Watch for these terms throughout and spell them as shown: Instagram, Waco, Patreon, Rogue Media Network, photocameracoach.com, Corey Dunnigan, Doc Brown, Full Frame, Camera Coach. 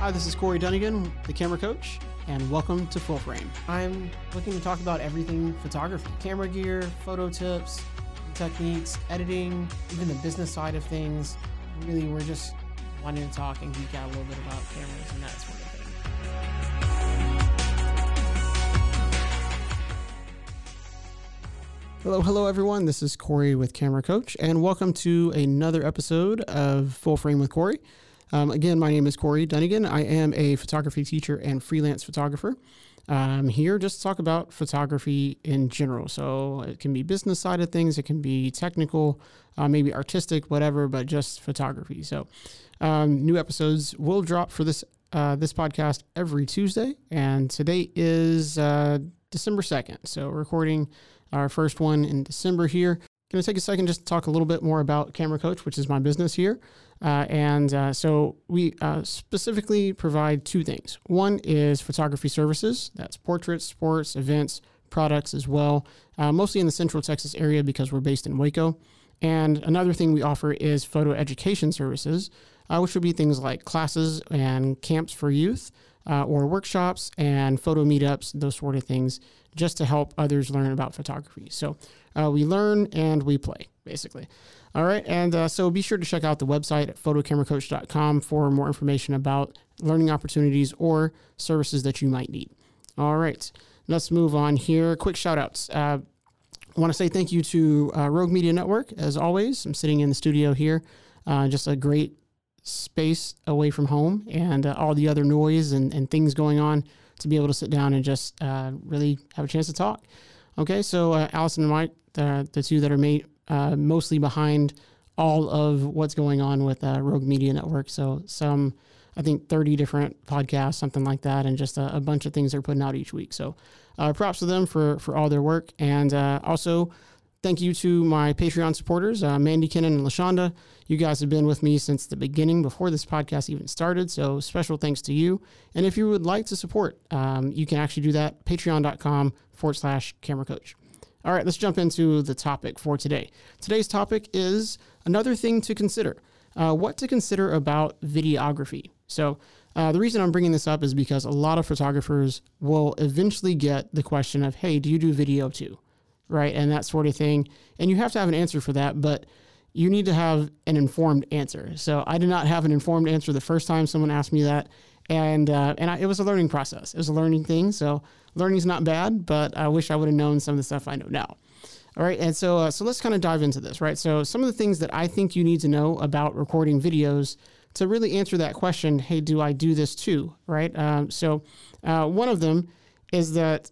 Hi, this is Corey Dunnigan, the Camera Coach, and welcome to Full Frame. I'm looking to talk about everything photography: camera gear, photo tips, techniques, editing, even the business side of things. Really, we're just wanting to talk and geek out a little bit about cameras and that sort of thing. Hello everyone. This is Corey with Camera Coach, and welcome to another episode of Full Frame with Corey. Again, my name is Corey Dunnigan. I am a photography teacher and freelance photographer. I'm here just to talk about photography in general. So it can be business side of things. It can be technical, maybe artistic, whatever, but just photography. So new episodes will drop for this podcast every Tuesday. And today is December 2nd. So recording our first one in December here. Going to take a second just to talk a little bit more about Camera Coach, which is my business here. So we specifically provide two things. One is photography services. That's portraits, sports, events, products as well, mostly in the Central Texas area because we're based in Waco. And another thing we offer is photo education services, which would be things like classes and camps for youth, or workshops and photo meetups, those sort of things, just to help others learn about photography. So we learn and we play, basically. All right. And so be sure to check out the website at photocameracoach.com for more information about learning opportunities or services that you might need. All right. Let's move on here. Quick shout outs. I want to say thank you to Rogue Media Network, as always. I'm sitting in the studio here. Just a great space away from home and all the other noise and things going on to be able to sit down and just really have a chance to talk. Okay, so Allison and Mike, the two that are mostly behind all of what's going on with Rogue Media Network. So I think 30 different podcasts, something like that, and just a bunch of things they're putting out each week. So props to them for all their work. And also, thank you to my Patreon supporters, Mandy, Kennan, and LaShonda. You guys have been with me since the beginning, before this podcast even started, so special thanks to you. And if you would like to support, you can actually do that, patreon.com/cameracoach. All right, let's jump into the topic for today. Today's topic is another thing to consider, what to consider about videography. So the reason I'm bringing this up is because a lot of photographers will eventually get the question of, hey, do you do video too? Right? And that sort of thing. And you have to have an answer for that, but you need to have an informed answer. So I did not have an informed answer the first time someone asked me that. And it was a learning process. It was a learning thing. So learning's not bad, but I wish I would have known some of the stuff I know now. All right. And so, so let's kind of dive into this, right? So some of the things that I think you need to know about recording videos to really answer that question, hey, do I do this too? Right? So one of them is that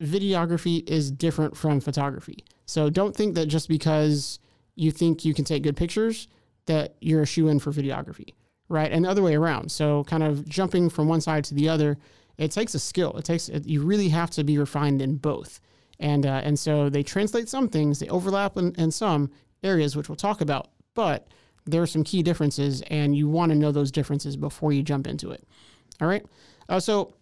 videography is different from photography. So don't think that just because you think you can take good pictures that you're a shoo-in for videography, right? And the other way around. So kind of jumping from one side to the other, it takes a skill. You really have to be refined in both. And so they translate some things, they overlap in some areas, which we'll talk about, but there are some key differences and you want to know those differences before you jump into it. All right. So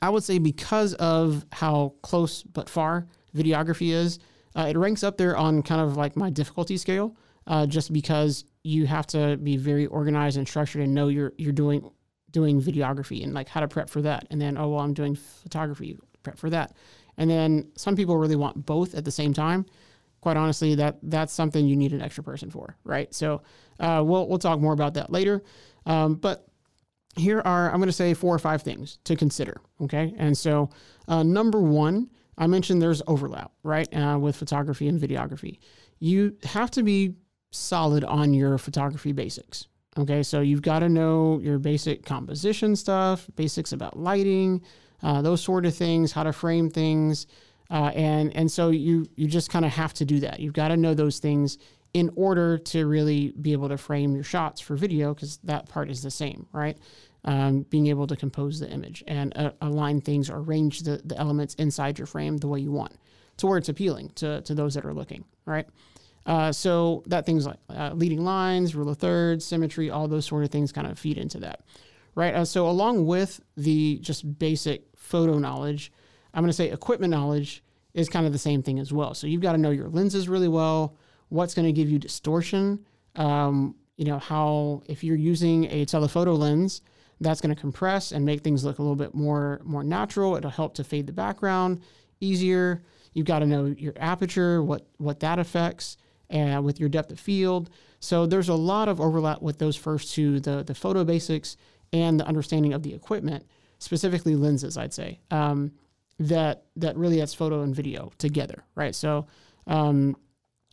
I would say because of how close but far videography is, it ranks up there on kind of like my difficulty scale, just because you have to be very organized and structured and know you're doing videography and like how to prep for that. And then, I'm doing photography, prep for that. And then some people really want both at the same time. quite honestly, that's something you need an extra person for, right? So we'll talk more about that later. But here are, I'm going to say 4 or 5 things to consider, okay? And so number one, I mentioned there's overlap, right, with photography and videography. You have to be solid on your photography basics, okay? So you've got to know your basic composition stuff, basics about lighting, those sort of things, how to frame things. And so you just kind of have to do that. You've got to know those things in order to really be able to frame your shots for video, because that part is the same, right? Being able to compose the image and align things or arrange the elements inside your frame the way you want to where it's appealing to those that are looking, right? So that things like leading lines, rule of thirds, symmetry, all those sort of things kind of feed into that, right? So along with the just basic photo knowledge, I'm going to say equipment knowledge is kind of the same thing as well. So you've got to know your lenses really well, what's going to give you distortion, how if you're using a telephoto lens, that's going to compress and make things look a little bit more natural. It'll help to fade the background easier. You've got to know your aperture, what that affects, and with your depth of field. So there's a lot of overlap with those first two, the photo basics and the understanding of the equipment, specifically lenses, I'd say. That really adds photo and video together, right? So,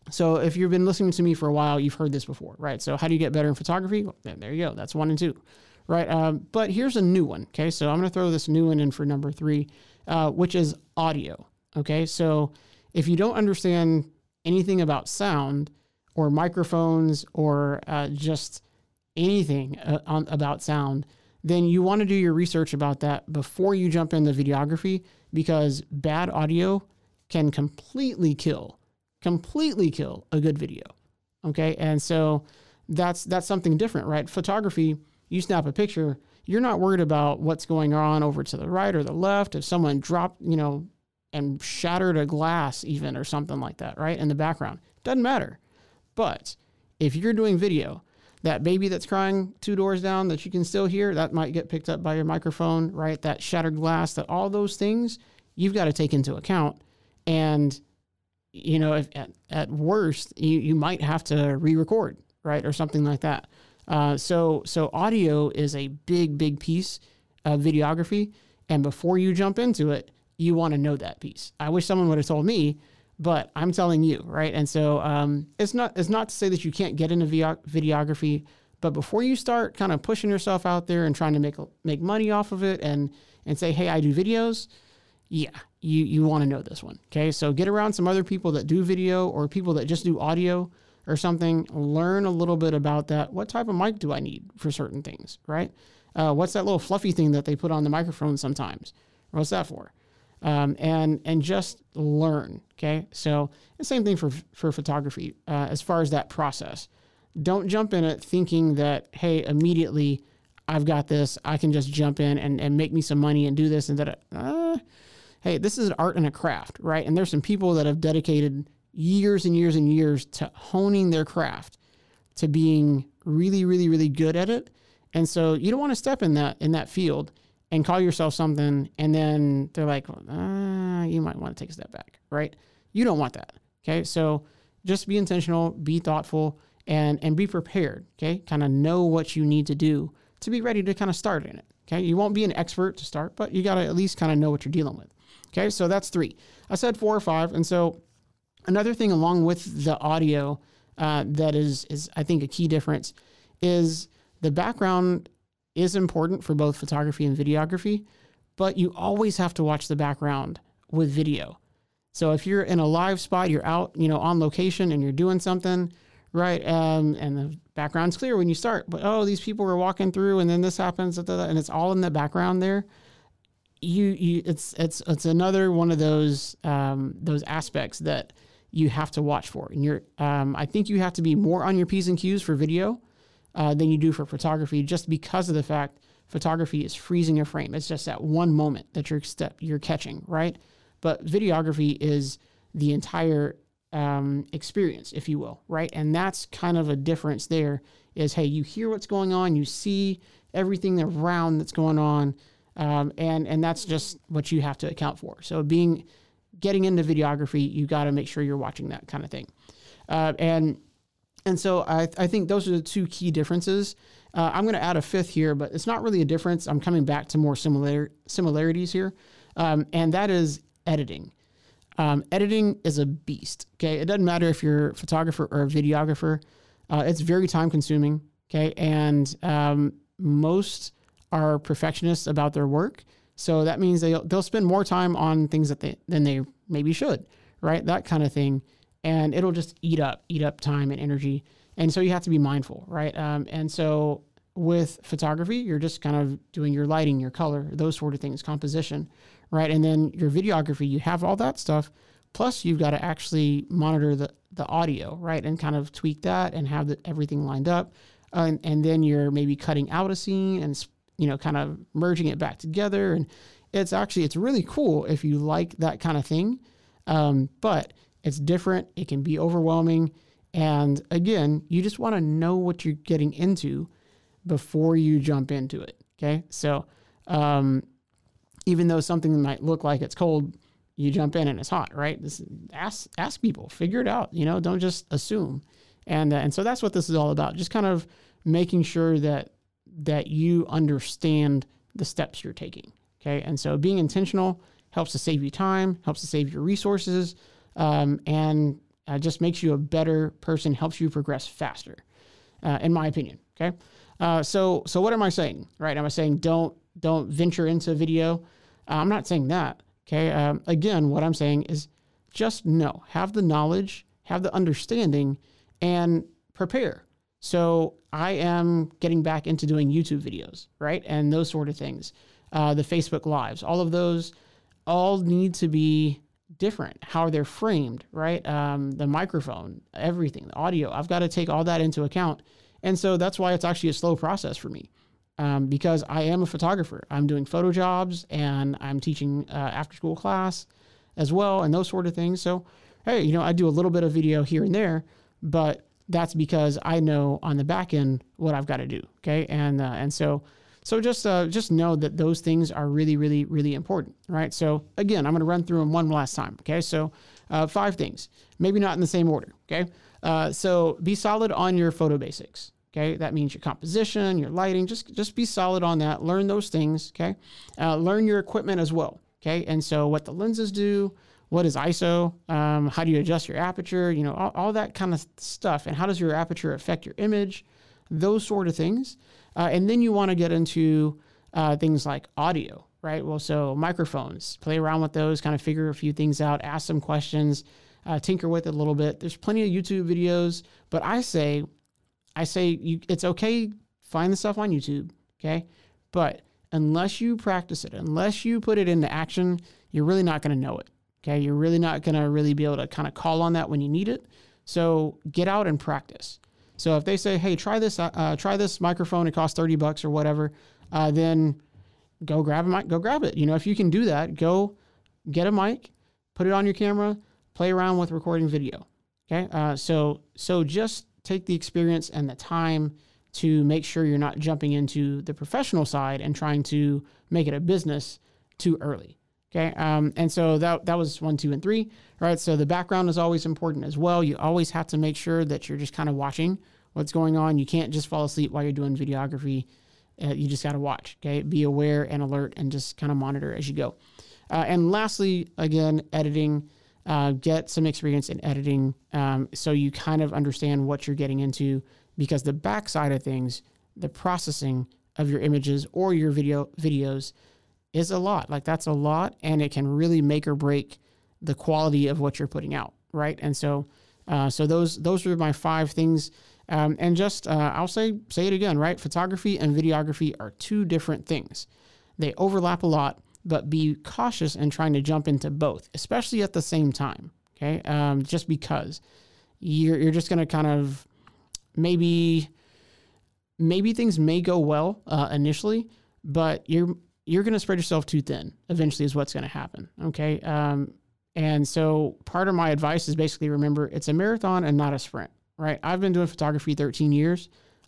so if you've been listening to me for a while, you've heard this before, right? So how do you get better in photography? Well, there you go. That's 1 and 2, right? But here's a new one, okay? So I'm going to throw this new one in for number 3, which is audio, okay? So if you don't understand anything about sound or microphones or just anything about sound, then you want to do your research about that before you jump into videography, because bad audio can completely kill a good video, okay? And so that's something different, right? Photography, you snap a picture, you're not worried about what's going on over to the right or the left, if someone dropped, and shattered a glass even or something like that, right, in the background. Doesn't matter. But if you're doing video, that baby that's crying 2 doors down that you can still hear, that might get picked up by your microphone, right? That shattered glass, that all those things you've got to take into account. And, if at worst, you might have to re-record, right? Or something like that. So audio is a big, big piece of videography. And before you jump into it, you want to know that piece. I wish someone would have told me, but I'm telling you, right? And so it's not to say that you can't get into videography, but before you start kind of pushing yourself out there and trying to make money off of it and say, hey, I do videos, yeah, you want to know this one, okay? So get around some other people that do video or people that just do audio or something. Learn a little bit about that. What type of mic do I need for certain things, right? What's that little fluffy thing that they put on the microphone sometimes? What's that for? And just learn, okay? So the same thing for photography as far as that process. Don't jump in it thinking that, hey, immediately I've got this. I can just jump in and make me some money and do this and that. Hey, this is an art and a craft, right? And there's some people that have dedicated years and years and years to honing their craft, to being really, really, really good at it. And so you don't want to step in that field and call yourself something, and then they're like, you might want to take a step back, right? You don't want that, okay? So just be intentional, be thoughtful, and be prepared, okay? Kind of know what you need to do to be ready to kind of start in it, okay? You won't be an expert to start, but you got to at least kind of know what you're dealing with, okay? So that's 3. I said 4 or 5, and so another thing along with the audio that is I think a key difference is the background is important for both photography and videography, but you always have to watch the background with video. So if you're in a live spot, you're out, on location and you're doing something, right? And the background's clear when you start, but, these people were walking through and then this happens and it's all in the background there. It's another one of those aspects that you have to watch for. And I think you have to be more on your P's and Q's for video than you do for photography, just because of the fact photography is freezing a frame. It's just that one moment that you're catching, right? But videography is the entire experience, if you will, right? And that's kind of a difference there is, hey, you hear what's going on, you see everything around that's going on, and that's just what you have to account for. So being getting into videography, you got to make sure you're watching that kind of thing. And so I think those are the two key differences. I'm going to add a fifth here, but it's not really a difference. I'm coming back to more similarities here. And that is editing. Editing is a beast. Okay. It doesn't matter if you're a photographer or a videographer. It's very time consuming. Okay. And, most are perfectionists about their work. So that means they'll spend more time on things that than they maybe should, right? That kind of thing. And it'll just eat up time and energy. And so you have to be mindful, right? And so with photography, you're just kind of doing your lighting, your color, those sort of things, composition, right? And then your videography, you have all that stuff. Plus you've got to actually monitor the audio, right? And kind of tweak that and have everything lined up. And then you're maybe cutting out a scene and, you know, kind of merging it back together. And it's really cool if you like that kind of thing. But it's different. It can be overwhelming. And again, you just want to know what you're getting into before you jump into it. Okay. So, even though something might look like it's cold, you jump in and it's hot, right? Ask people, figure it out, you know, don't just assume. And so that's what this is all about. Just kind of making sure that you understand the steps you're taking. Okay. And so being intentional helps to save you time, helps to save your resources. And just makes you a better person, helps you progress faster, in my opinion. Okay. So what am I saying? Right. Am I saying don't venture into video? I'm not saying that. Okay. Again, what I'm saying is just know, have the knowledge, have the understanding, and prepare. So I am getting back into doing YouTube videos, right? And those sort of things, the Facebook Lives, all of those all need to be different, how they're framed, right? The microphone, everything, the audio, I've got to take all that into account. And so that's why it's actually a slow process for me, because I am a photographer. I'm doing photo jobs and I'm teaching after school class as well and those sort of things. So, hey, you know, I do a little bit of video here and there, but that's because I know on the back end what I've got to do. Okay. And so just know that those things are really, really, really important, right? So again, I'm going to run through them one last time, okay? So 5 things, maybe not in the same order, okay? So be solid on your photo basics, okay? That means your composition, your lighting, just be solid on that. Learn those things, okay? Learn your equipment as well, okay? And so what the lenses do, what is ISO, how do you adjust your aperture, you know, all that kind of stuff, and how does your aperture affect your image, those sort of things. And then you want to get into things like audio, right? Well, so microphones, play around with those, kind of figure a few things out, ask some questions, tinker with it a little bit. There's plenty of YouTube videos, but I say it's okay, find the stuff on YouTube, okay? But unless you practice it, unless you put it into action, you're really not going to know it, okay? You're really not going to really be able to kind of call on that when you need it. So get out and practice. So if they say, hey, try this microphone, it costs $30 or whatever, then go grab a mic, go grab it. You know, if you can do that, go get a mic, put it on your camera, play around with recording video. Okay. So just take the experience and the time to make sure you're not jumping into the professional side and trying to make it a business too early. Okay. And so that was 1, 2, and 3, right? So the background is always important as well. You always have to make sure that you're just kind of watching what's going on. You can't just fall asleep while you're doing videography. You just got to watch, okay? Be aware and alert and just kind of monitor as you go. And lastly, again, editing, get some experience in editing. So you kind of understand what you're getting into, because the backside of things, the processing of your images or your videos is a lot. Like, that's a lot, and it can really make or break the quality of what you're putting out, right? And so those are my 5 things. And just I'll say it again, right? Photography and videography are 2 different things. They overlap a lot, but be cautious in trying to jump into both, especially at the same time, okay? Just because you're just going to kind of maybe things may go well initially, but you're going to spread yourself too thin eventually is what's going to happen. Okay. And so part of my advice is basically, remember, it's a marathon and not a sprint, right? I've been doing photography 13 years.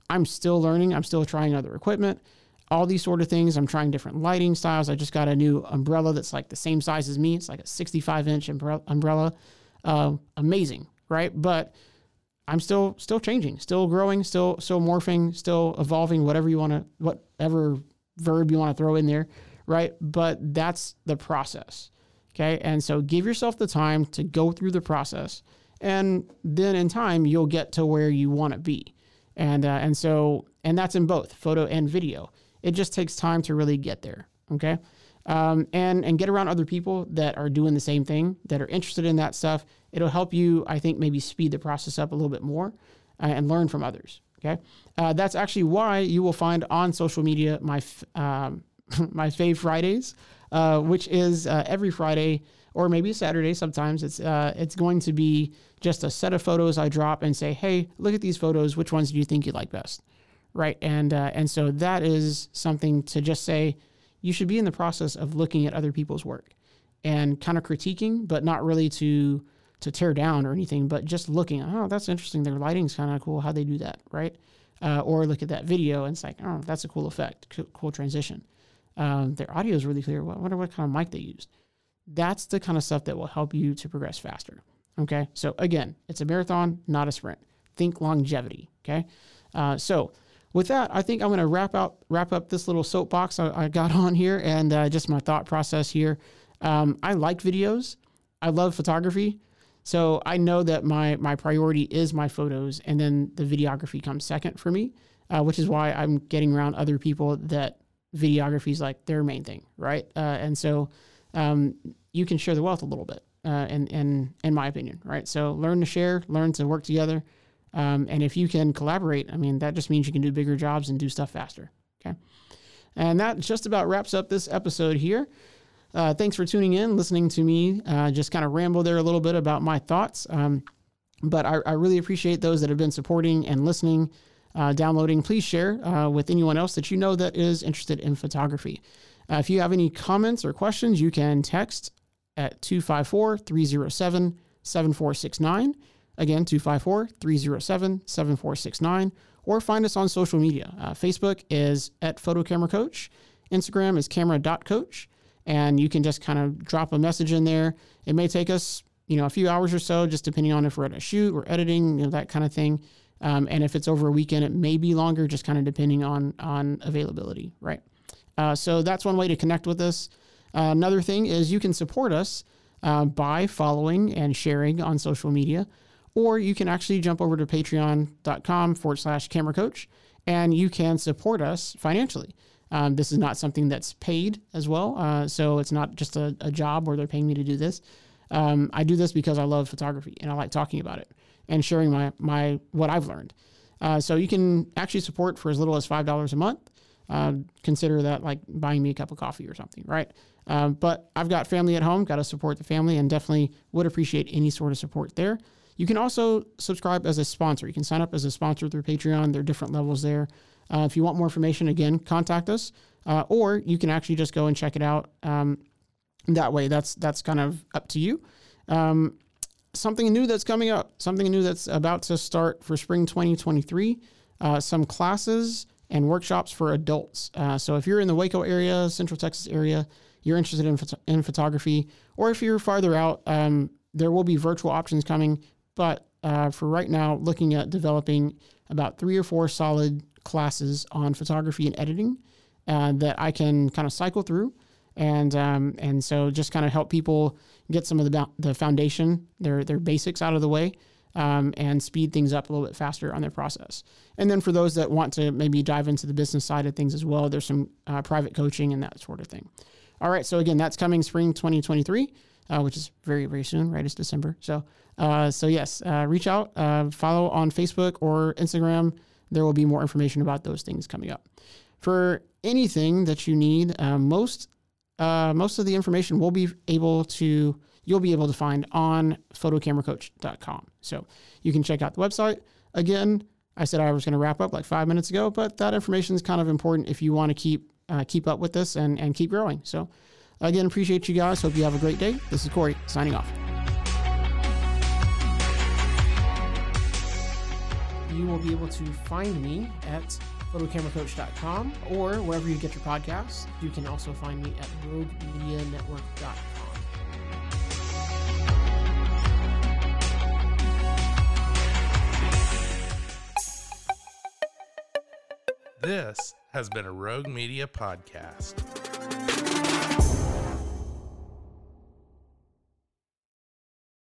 I'm still learning. I'm still trying other equipment. all these sort of things. I'm trying different lighting styles. I just got a new umbrella that's like the same size as me. It's like a 65-inch umbrella. Amazing, right? But I'm still changing, still growing, still morphing, still evolving, whatever verb you want to throw in there, right? But that's the process, okay? And so give yourself the time to go through the process, and then in time, you'll get to where you want to be. And that's in both photo and video. It just takes time to really get there, okay? And get around other people that are doing the same thing, that are interested in that stuff. It'll help you, I think, maybe speed the process up a little bit more and learn from others, okay? That's actually why you will find on social media my my Fave Fridays, which is every Friday or maybe Saturday sometimes. It's going to be just a set of photos I drop and say, hey, look at these photos. Which ones do you think you like best, right? And so that is something to just say, you should be in the process of looking at other people's work and kind of critiquing, but not really to tear down or anything, but just looking, oh, that's interesting. Their lighting's kind of cool. How'd they do that, right? Or look at that video and it's like, oh, that's a cool effect, cool transition. Their audio is really clear. I wonder what kind of mic they used. That's the kind of stuff that will help you to progress faster, okay? So again, it's a marathon, not a sprint. Think longevity, okay? So with that, I think I'm going to wrap up this little soapbox I got on here and just my thought process here. I like videos. I love photography. So I know that my priority is my photos, and then the videography comes second for me, which is why I'm getting around other people that videography is like their main thing, right? And so you can share the wealth a little bit, in my opinion, right? So learn to share, learn to work together. And if you can collaborate, I mean, that just means you can do bigger jobs and do stuff faster, okay? And that just about wraps up this episode here. Thanks for tuning in, listening to me just kind of ramble there a little bit about my thoughts. But I really appreciate those that have been supporting and listening, downloading. Please share with anyone else that you know that is interested in photography. If you have any comments or questions, you can text at 254-307-7469. Again, 254-307-7469, or find us on social media. Facebook is at photocameracoach. Instagram is camera.coach. And you can just kind of drop a message in there. It may take us, a few hours or so, just depending on if we're at a shoot or editing, that kind of thing. And if it's over a weekend, it may be longer, just kind of depending on availability, right? So that's one way to connect with us. Another thing is you can support us by following and sharing on social media. Or you can actually jump over to patreon.com/cameracoach, and you can support us financially. This is not something that's paid as well. So it's not just a job where they're paying me to do this. I do this because I love photography and I like talking about it and sharing my what I've learned. So you can actually support for as little as $5 a month. Consider that like buying me a cup of coffee or something, right? But I've got family at home, got to support the family, and definitely would appreciate any sort of support there. You can also subscribe as a sponsor. You can sign up as a sponsor through Patreon. There are different levels there. If you want more information, again, contact us, or you can actually just go and check it out that way. That's kind of up to you. Something new that's coming up, something new that's about to start for spring 2023, some classes and workshops for adults. So if you're in the Waco area, Central Texas area, you're interested in photography, or if you're farther out, there will be virtual options coming. But for right now, looking at developing about 3 or 4 solid classes on photography and editing that I can kind of cycle through. And so just kind of help people get some of the foundation, their basics out of the way, and speed things up a little bit faster on their process. And then for those that want to maybe dive into the business side of things as well, there's some private coaching and that sort of thing. All right. So again, that's coming spring 2023. Which is very, very soon, right? It's December. So yes, reach out, follow on Facebook or Instagram. There will be more information about those things coming up. For anything that you need, most of the information you'll be able to find on photocameracoach.com. So you can check out the website. Again, I said I was going to wrap up like 5 minutes ago, but that information is kind of important if you want to keep up with this and keep growing. So again, appreciate you guys. Hope you have a great day. This is Corey signing off. You will be able to find me at photocameracoach.com, or wherever you get your podcasts. You can also find me at roguemedianetwork.com. This has been a Rogue Media podcast.